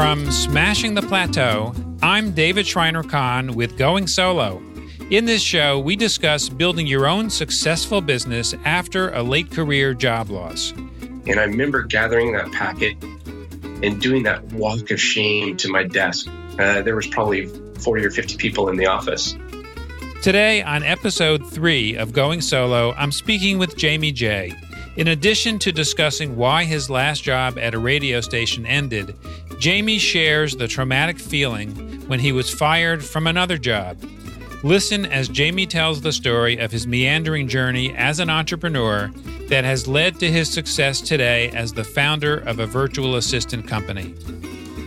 From Smashing the Plateau, I'm David Schreiner Khan with Going Solo. In this show, we discuss building your own successful business after a late career job loss. And I remember gathering that packet and doing that walk of shame to my desk. There was probably 40 or 50 people in the office. Today on episode 3 of Going Solo, I'm speaking with Jamie J. In addition to discussing why his last job at a radio station ended, Jamie shares the traumatic feeling when he was fired from another job. Listen as Jamie tells the story of his meandering journey as an entrepreneur that has led to his success today as the founder of a virtual assistant company.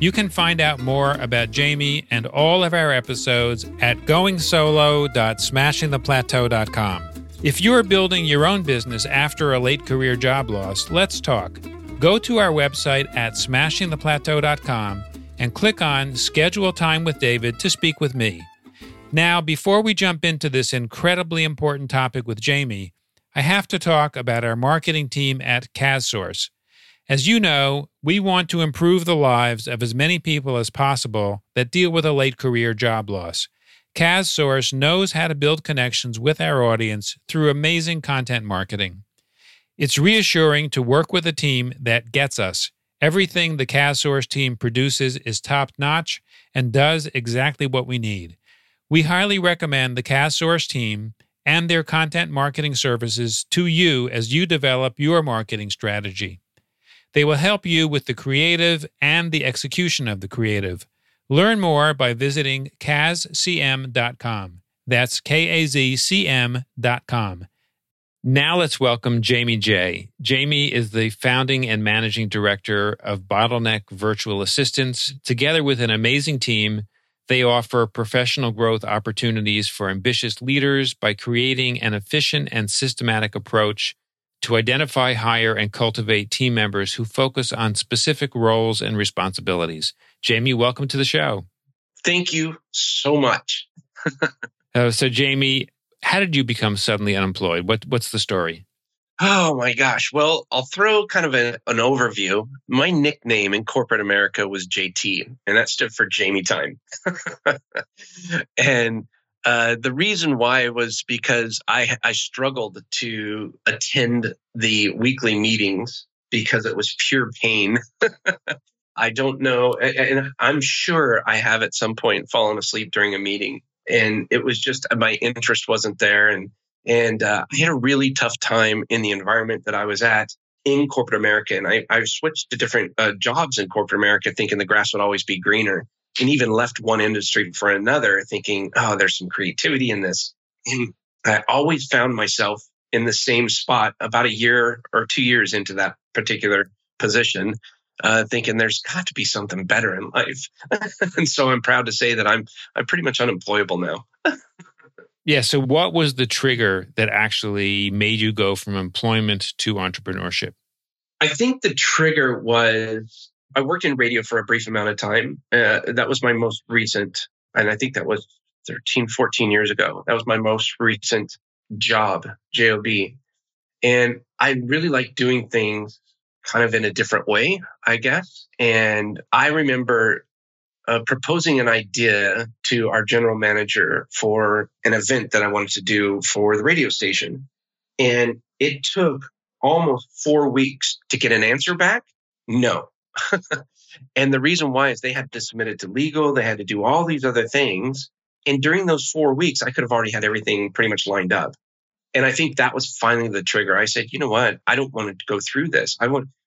You can find out more about Jamie and all of our episodes at goingsolo.smashingtheplateau.com. If you are building your own business after a late career job loss, let's talk. Go to our website at smashingtheplateau.com and click on Schedule Time with David to speak with me. Now, before we jump into this incredibly important topic with Jamie, I have to talk about our marketing team at KazSource. As you know, we want to improve the lives of as many people as possible that deal with a late career job loss. KazSource knows how to build connections with our audience through amazing content marketing. It's reassuring to work with a team that gets us. Everything the KazSource team produces is top-notch and does exactly what we need. We highly recommend the KazSource team and their content marketing services to you as you develop your marketing strategy. They will help you with the creative and the execution of the creative. Learn more by visiting kazcm.com. That's KAZCM.com. Now let's welcome Jamie J. Jamie is the founding and managing director of Bottleneck Virtual Assistants. Together with an amazing team, they offer professional growth opportunities for ambitious leaders by creating an efficient and systematic approach to identify, hire, and cultivate team members who focus on specific roles and responsibilities. Jamie, welcome to the show. Thank you so much. So Jamie, how did you become suddenly unemployed? What's the story? Oh my gosh. Well, I'll throw kind of an overview. My nickname in corporate America was JT, and that stood for Jamie Time. And the reason why was because I struggled to attend the weekly meetings because it was pure pain. I don't know, and I'm sure I have at some point fallen asleep during a meeting. And it was just my interest wasn't there. And I had a really tough time in the environment that I was at in corporate America. And I switched to different jobs in corporate America thinking the grass would always be greener, and even left one industry for another thinking, oh, there's some creativity in this. And I always found myself in the same spot about a year or 2 years into that particular position, thinking there's got to be something better in life. And so I'm proud to say that I'm pretty much unemployable now. Yeah. So what was the trigger that actually made you go from employment to entrepreneurship? I think the trigger was I worked in radio for a brief amount of time. That was my most recent, and I think that was 13, 14 years ago. That was my most recent job, J-O-B. And I really like doing things kind of in a different way, I guess. And I remember proposing an idea to our general manager for an event that I wanted to do for the radio station. And it took almost 4 weeks to get an answer back. No. And the reason why is they had to submit it to legal. They had to do all these other things. And during those 4 weeks, I could have already had everything pretty much lined up. And I think that was finally the trigger. I said, you know what? I don't want to go through this.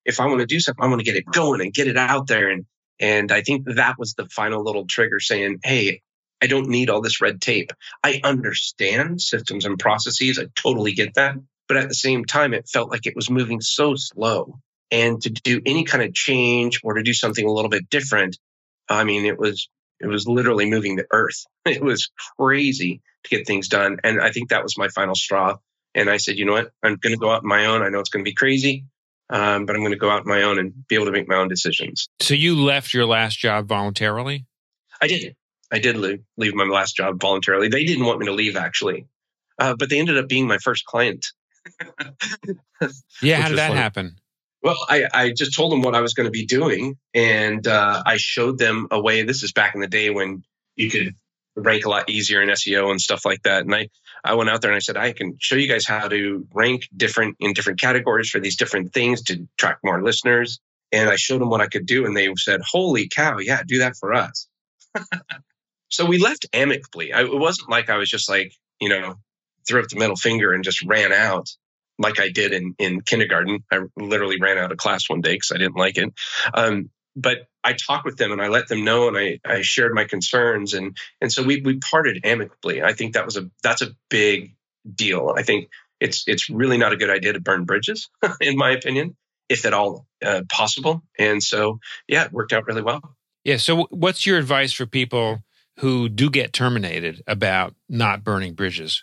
If I want to do something, I want to get it going and get it out there. And I think that was the final little trigger saying, hey, I don't need all this red tape. I understand systems and processes. I totally get that. But at the same time, it felt like it was moving so slow. And to do any kind of change or to do something a little bit different, I mean, it was literally moving the earth. It was crazy to get things done. And I think that was my final straw. And I said, you know what? I'm going to go out on my own. I know it's going to be crazy, but I'm going to go out on my own and be able to make my own decisions. So you left your last job voluntarily? I did leave my last job voluntarily. They didn't want me to leave, actually. But they ended up being my first client. Yeah, how did that happen? Well, I just told them what I was going to be doing, and I showed them a way. This is back in the day when you could rank a lot easier in SEO and stuff like that. And I went out there and I said, I can show you guys how to rank in different categories for these different things to attract more listeners. And I showed them what I could do, and they said, holy cow, yeah, do that for us. So we left amicably. It wasn't like I was just like, you know, threw up the middle finger and just ran out like I did in kindergarten. I literally ran out of class one day because I didn't like it. But I talked with them and I let them know, and I shared my concerns. And so we parted amicably. I think that's a big deal. I think it's really not a good idea to burn bridges, in my opinion, if at all possible. And so, yeah, it worked out really well. Yeah. So what's your advice for people who do get terminated about not burning bridges?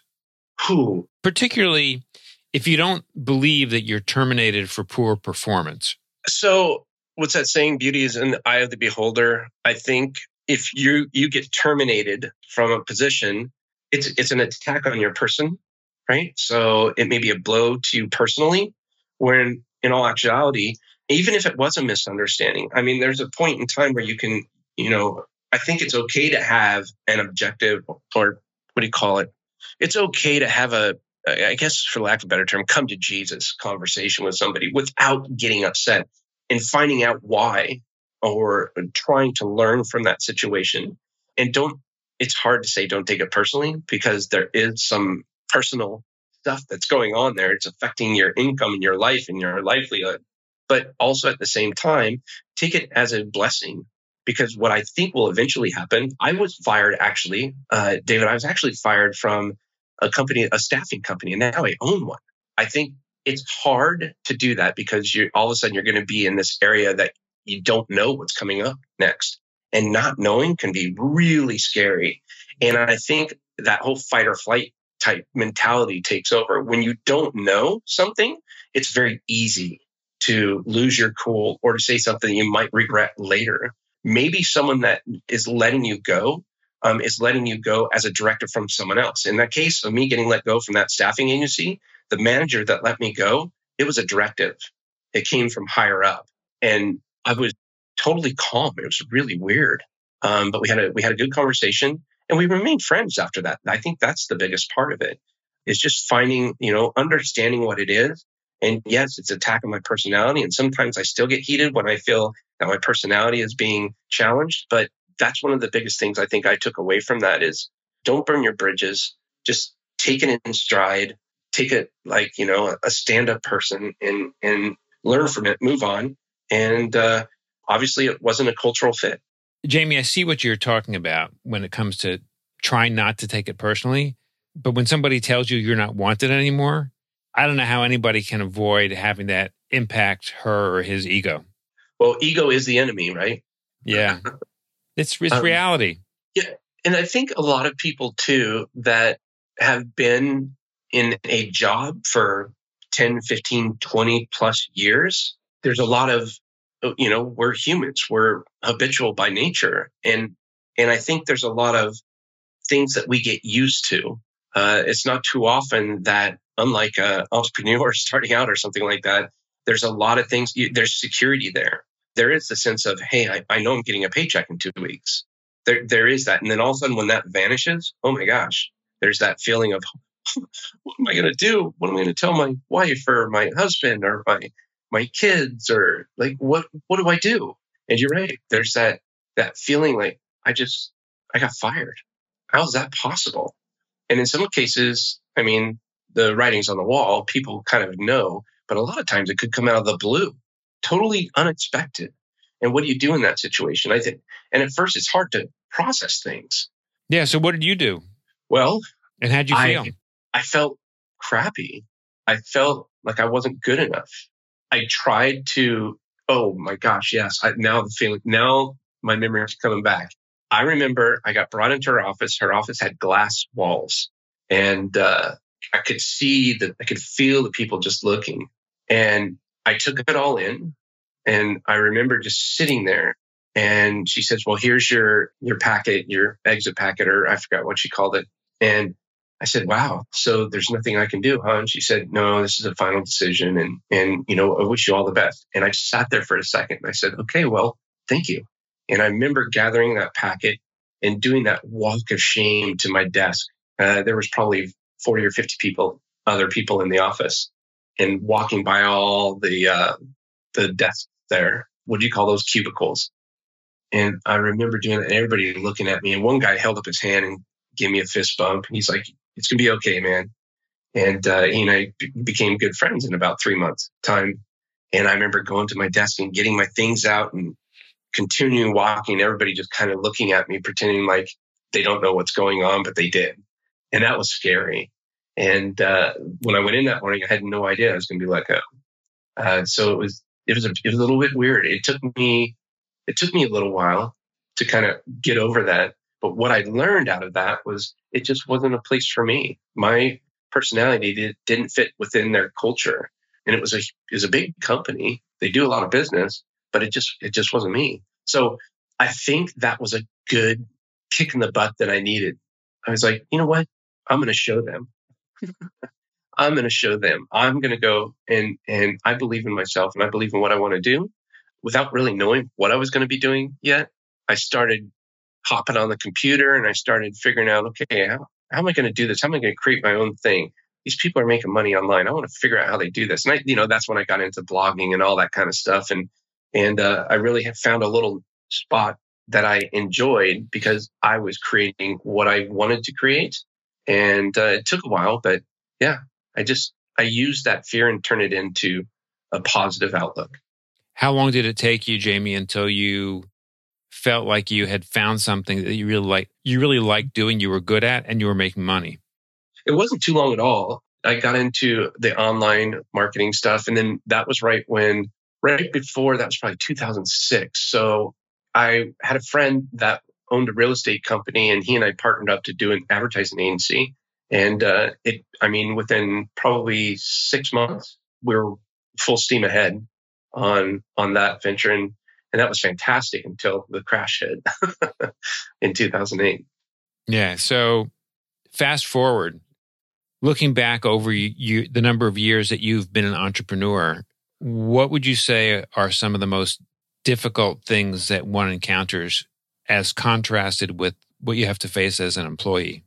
Who? Particularly if you don't believe that you're terminated for poor performance. So what's that saying? Beauty is in the eye of the beholder. I think if you get terminated from a position, it's an attack on your person, right? So it may be a blow to you personally, when in all actuality, even if it was a misunderstanding, I mean, there's a point in time where you can, you know, I think it's okay to have an objective, or what do you call it? It's okay to have a, I guess for lack of a better term, come to Jesus conversation with somebody without getting upset and finding out why, or trying to learn from that situation. And it's hard to say don't take it personally, because there is some personal stuff that's going on there. It's affecting your income and your life and your livelihood. But also at the same time, take it as a blessing. Because what I think will eventually happen, I was fired actually, David, I was actually fired from a company, a staffing company, and now I own one. I think it's hard to do that because all of a sudden you're going to be in this area that you don't know what's coming up next. And not knowing can be really scary. And I think that whole fight or flight type mentality takes over. When you don't know something, it's very easy to lose your cool or to say something you might regret later. Maybe someone that is letting you go is letting you go as a directive from someone else. In that case of me getting let go from that staffing agency, the manager that let me go, it was a directive. It came from higher up. And I was totally calm. It was really weird. But we had a good conversation, and we remained friends after that. I think that's the biggest part of it, is just finding, you know, understanding what it is. And yes, it's attacking my personality. And sometimes I still get heated when I feel that my personality is being challenged. But that's one of the biggest things I think I took away from that is don't burn your bridges. Just take it in stride. Take it like, you know, a stand-up person and learn from it, move on. And obviously it wasn't a cultural fit. Jamie, I see what you're talking about when it comes to trying not to take it personally. But when somebody tells you you're not wanted anymore, I don't know how anybody can avoid having that impact her or his ego. Well, ego is the enemy, right? Yeah. It's reality. Yeah. And I think a lot of people too that have been in a job for 10, 15, 20 plus years, there's a lot of, you know, we're humans, we're habitual by nature. And I think there's a lot of things that we get used to. It's not too often that, unlike an entrepreneur starting out or something like that, there's a lot of things, there's security there. There is the sense of, hey, I know I'm getting a paycheck in 2 weeks. There is that. And then all of a sudden when that vanishes, oh my gosh, there's that feeling of, what am I going to do? What am I going to tell my wife or my husband or my kids, or like, what do I do? And you're right. There's that feeling like, I got fired. How's that possible? And in some cases, I mean, the writing's on the wall, people kind of know, but a lot of times it could come out of the blue, totally unexpected. And what do you do in that situation? I think, and at first it's hard to process things. Yeah. So what did you do? Well, and how'd you feel? I felt crappy. I felt like I wasn't good enough. I tried to, oh my gosh, yes. Now my memory is coming back. I remember I got brought into her office. Her office had glass walls, and, I could see that, I could feel the people just looking, and I took it all in. And I remember just sitting there, and she says, well, here's your exit packet, or I forgot what she called it. And I said, wow, so there's nothing I can do, huh? And she said, no, this is a final decision. And you know, I wish you all the best. And I just sat there for a second. And I said, okay, well, thank you. And I remember gathering that packet and doing that walk of shame to my desk. There was probably 40 or 50 people, other people in the office, and walking by all the desks there. What do you call those? Cubicles. And I remember doing that and everybody looking at me. And one guy held up his hand and gave me a fist bump. And he's like, it's going to be okay, man. And he and I became good friends in about 3 months time. And I remember going to my desk and getting my things out and continuing walking. Everybody just kind of looking at me, pretending like they don't know what's going on, but they did. And that was scary. And when I went in that morning, I had no idea I was going to be let go. So it was a little bit weird. It took me a little while to kind of get over that. But what I learned out of that was it just wasn't a place for me. My personality didn't fit within their culture. And it was a big company. They do a lot of business, but it just wasn't me. So I think that was a good kick in the butt that I needed. I was like, you know what? I'm going to show them. I'm going to show them. I'm going to go and I believe in myself and I believe in what I want to do. Without really knowing what I was going to be doing yet, I started hopping on the computer and I started figuring out, okay, how am I going to do this? How am I going to create my own thing? These people are making money online. I want to figure out how they do this. And that's when I got into blogging and all that kind of stuff. And I really have found a little spot that I enjoyed because I was creating what I wanted to create. And it took a while, but yeah, I used that fear and turned it into a positive outlook. How long did it take you, Jamie, until you felt like you had found something that you really liked doing, you were good at, and you were making money? It wasn't too long at all. I got into the online marketing stuff. And then that was right before, that was probably 2006. So I had a friend that owned a real estate company and he and I partnered up to do an advertising agency. And within probably 6 months, we were full steam ahead on that venture. And that was fantastic until the crash hit in 2008. Yeah. So fast forward, looking back over you, the number of years that you've been an entrepreneur, what would you say are some of the most difficult things that one encounters as contrasted with what you have to face as an employee?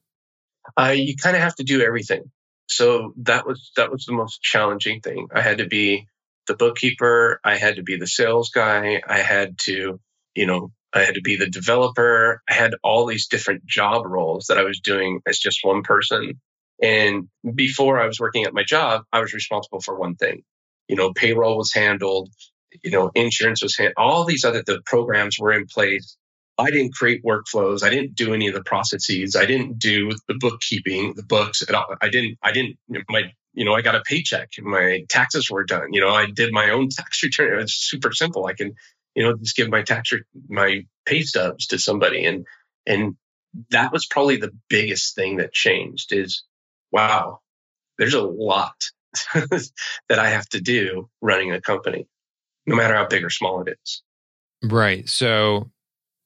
You kind of have to do everything. So that was the most challenging thing. I had to be the bookkeeper, I had to be the sales guy, I had to be the developer. I had all these different job roles that I was doing as just one person. And before I was working at my job, I was responsible for one thing. Payroll was handled, insurance was handled, all these the programs were in place. I didn't create workflows. I didn't do any of the processes. I didn't do the bookkeeping, the books at all. I got a paycheck and my taxes were done. I did my own tax return. It was super simple. I can, just give my pay stubs to somebody. And that was probably the biggest thing that changed is, wow, there's a lot that I have to do running a company, no matter how big or small it is. Right. So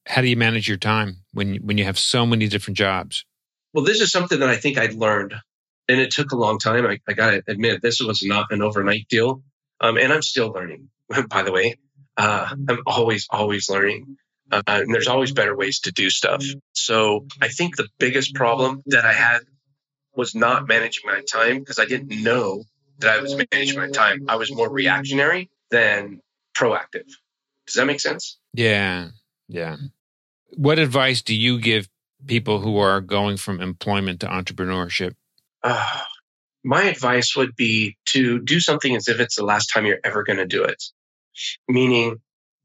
how do you manage your time when you have so many different jobs? Well, this is something that I think I learned, and it took a long time. I got to admit, this was not an overnight deal. And I'm still learning, by the way. I'm always learning. And there's always better ways to do stuff. So I think the biggest problem that I had was not managing my time because I didn't know that I was managing my time. I was more reactionary than proactive. Does that make sense? Yeah. What advice do you give people who are going from employment to entrepreneurship? My advice would be to do something as if it's the last time you're ever going to do it. Meaning,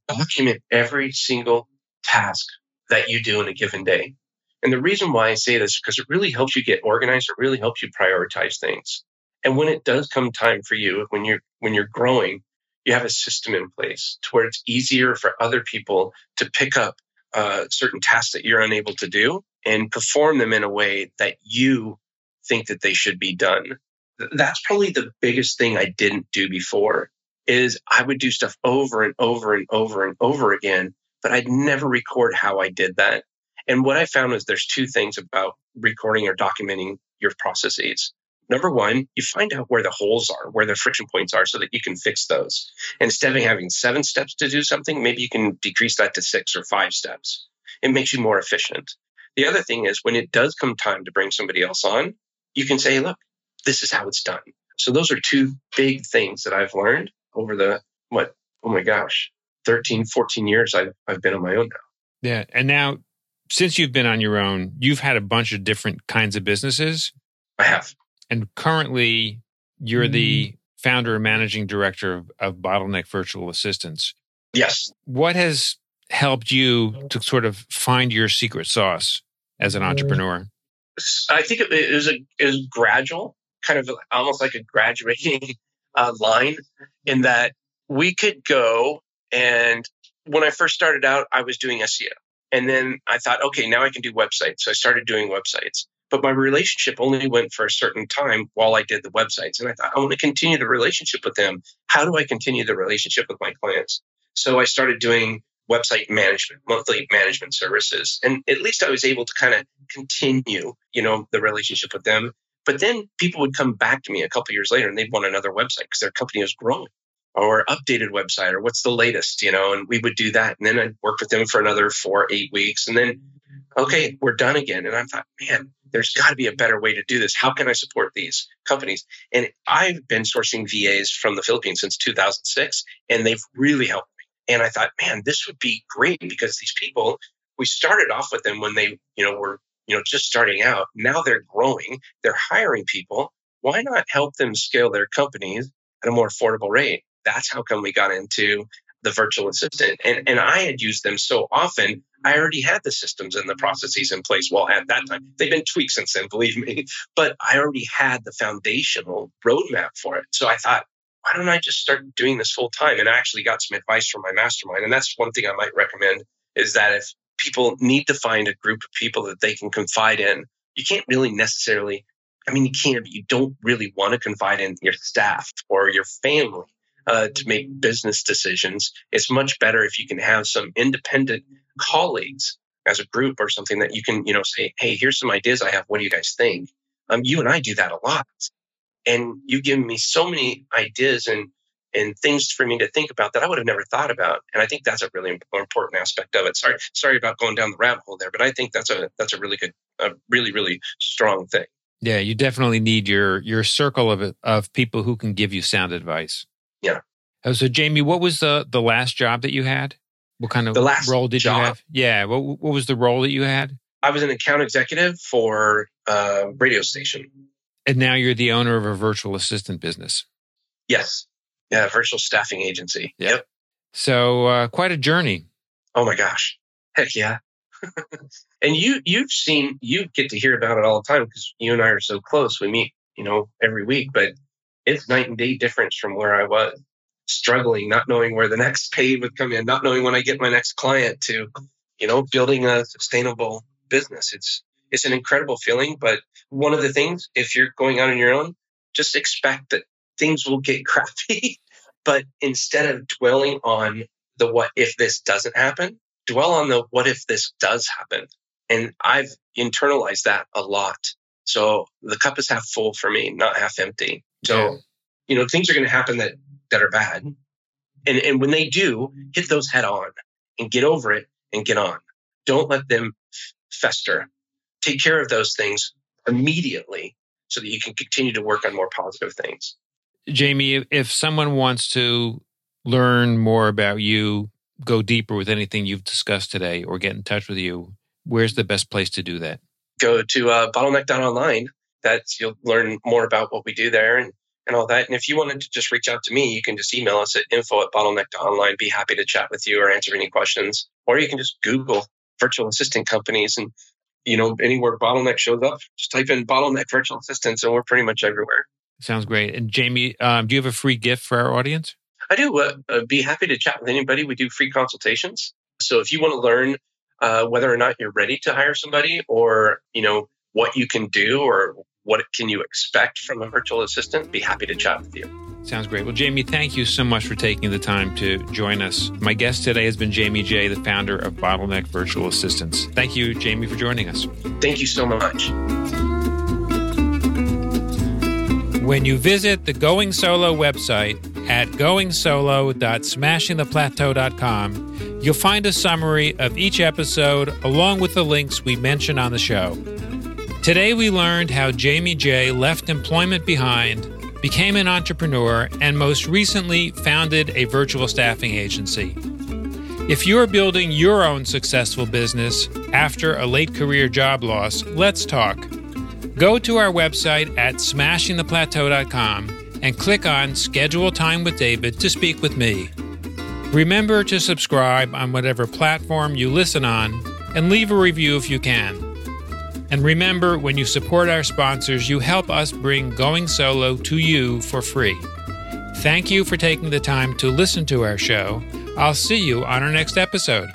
document every single task that you do in a given day. And the reason why I say this is because it really helps you get organized. It really helps you prioritize things. And when it does come time for you, when you're growing, you have a system in place to where it's easier for other people to pick up certain tasks that you're unable to do and perform them in a way that you think that they should be done. That's probably the biggest thing I didn't do before is I would do stuff over and over and over and over again, but I'd never record how I did that. And what I found is there's two things about recording or documenting your processes. Number one, you find out where the holes are, where the friction points are so that you can fix those. Instead of having 7 steps to do something, maybe you can decrease that to 6 or 5 steps. It makes you more efficient. The other thing is when it does come time to bring somebody else on, you can say, look, this is how it's done. So those are 2 big things that I've learned over the, 13, 14 years I've been on my own now. Yeah. And now, since you've been on your own, you've had a bunch of different kinds of businesses. I have. And currently, you're the founder and managing director of Bottleneck Virtual Assistants. Yes. What has helped you to sort of find your secret sauce as an entrepreneur? I think it was gradual, kind of almost like a graduating line, in that we could go, and when I first started out, I was doing SEO. And then I thought, okay, now I can do websites. So I started doing websites. But my relationship only went for a certain time while I did the websites. And I thought, I want to continue the relationship with them. How do I continue the relationship with my clients? So I started doing website management, monthly management services. And at least I was able to kind of continue, the relationship with them. But then people would come back to me a couple of years later and they'd want another website because their company was growing, or updated website, or what's the latest, and we would do that. And then I'd work with them for another 4-8 weeks. And then, okay, we're done again. And I thought, man, there's got to be a better way to do this. How can I support these companies? And I've been sourcing VAs from the Philippines since 2006, and they've really helped me. And I thought, man, this would be great because these people, we started off with them when they, were, just starting out. Now they're growing, they're hiring people. Why not help them scale their companies at a more affordable rate? That's how come we got into the virtual assistant. And I had used them so often, I already had the systems and the processes in place. Well, at that time, they've been tweaked since then, believe me, but I already had the foundational roadmap for it. So I thought, why don't I just start doing this full time? And I actually got some advice from my mastermind. And that's one thing I might recommend is that if people need to find a group of people that they can confide in, you can't really necessarily, you can, but you don't really want to confide in your staff or your family. To make business decisions. It's much better if you can have some independent colleagues as a group or something that you can, say, hey, here's some ideas I have. What do you guys think? You and I do that a lot. And you give me so many ideas and things for me to think about that I would have never thought about. And I think that's a really important aspect of it. Sorry about going down the rabbit hole there, but I think that's a really good, a really, really strong thing. Yeah, you definitely need your circle of people who can give you sound advice. Yeah. So Jamie, what was the last job that you had? What kind of role did you have? Yeah. What was the role that you had? I was an account executive for a radio station. And now you're the owner of a virtual assistant business. Yes. Yeah. Virtual staffing agency. Yep. So quite a journey. Oh my gosh. Heck yeah. And you get to hear about it all the time because you and I are so close. We meet, every week, but it's night and day difference from where I was struggling, not knowing where the next pay would come in, not knowing when I get my next client to, building a sustainable business. It's an incredible feeling. But one of the things, if you're going out on your own, just expect that things will get crappy. But instead of dwelling on the what if this doesn't happen, dwell on the what if this does happen. And I've internalized that a lot. So the cup is half full for me, not half empty. So, things are going to happen that are bad. And when they do, hit those head on and get over it and get on. Don't let them fester. Take care of those things immediately so that you can continue to work on more positive things. Jamie, if someone wants to learn more about you, go deeper with anything you've discussed today or get in touch with you, where's the best place to do that? Go to bottleneck.online. You'll learn more about what we do there and all that. And if you wanted to just reach out to me, you can just email us at info@bottleneck.online. Be happy to chat with you or answer any questions. Or you can just Google virtual assistant companies and, anywhere Bottleneck shows up, just type in Bottleneck Virtual Assistants and we're pretty much everywhere. Sounds great. And Jamie, do you have a free gift for our audience? I do. Be happy to chat with anybody. We do free consultations. So if you want to learn whether or not you're ready to hire somebody or, what you can do or what can you expect from a virtual assistant, be happy to chat with you. Sounds great. Well, Jamie, thank you so much for taking the time to join us. My guest today has been Jamie J, the founder of Bottleneck Virtual Assistants. Thank you, Jamie, for joining us. Thank you so much. when you visit the Going Solo website at goingsolo.smashingtheplateau.com, you'll find a summary of each episode along with the links we mention on the show. Today we learned how Jamie J left employment behind, became an entrepreneur, and most recently founded a virtual staffing agency. If you're building your own successful business after a late career job loss, let's talk. Go to our website at smashingtheplateau.com and click on Schedule Time with David to speak with me. Remember to subscribe on whatever platform you listen on and leave a review if you can. And remember, when you support our sponsors, you help us bring Going Solo to you for free. Thank you for taking the time to listen to our show. I'll see you on our next episode.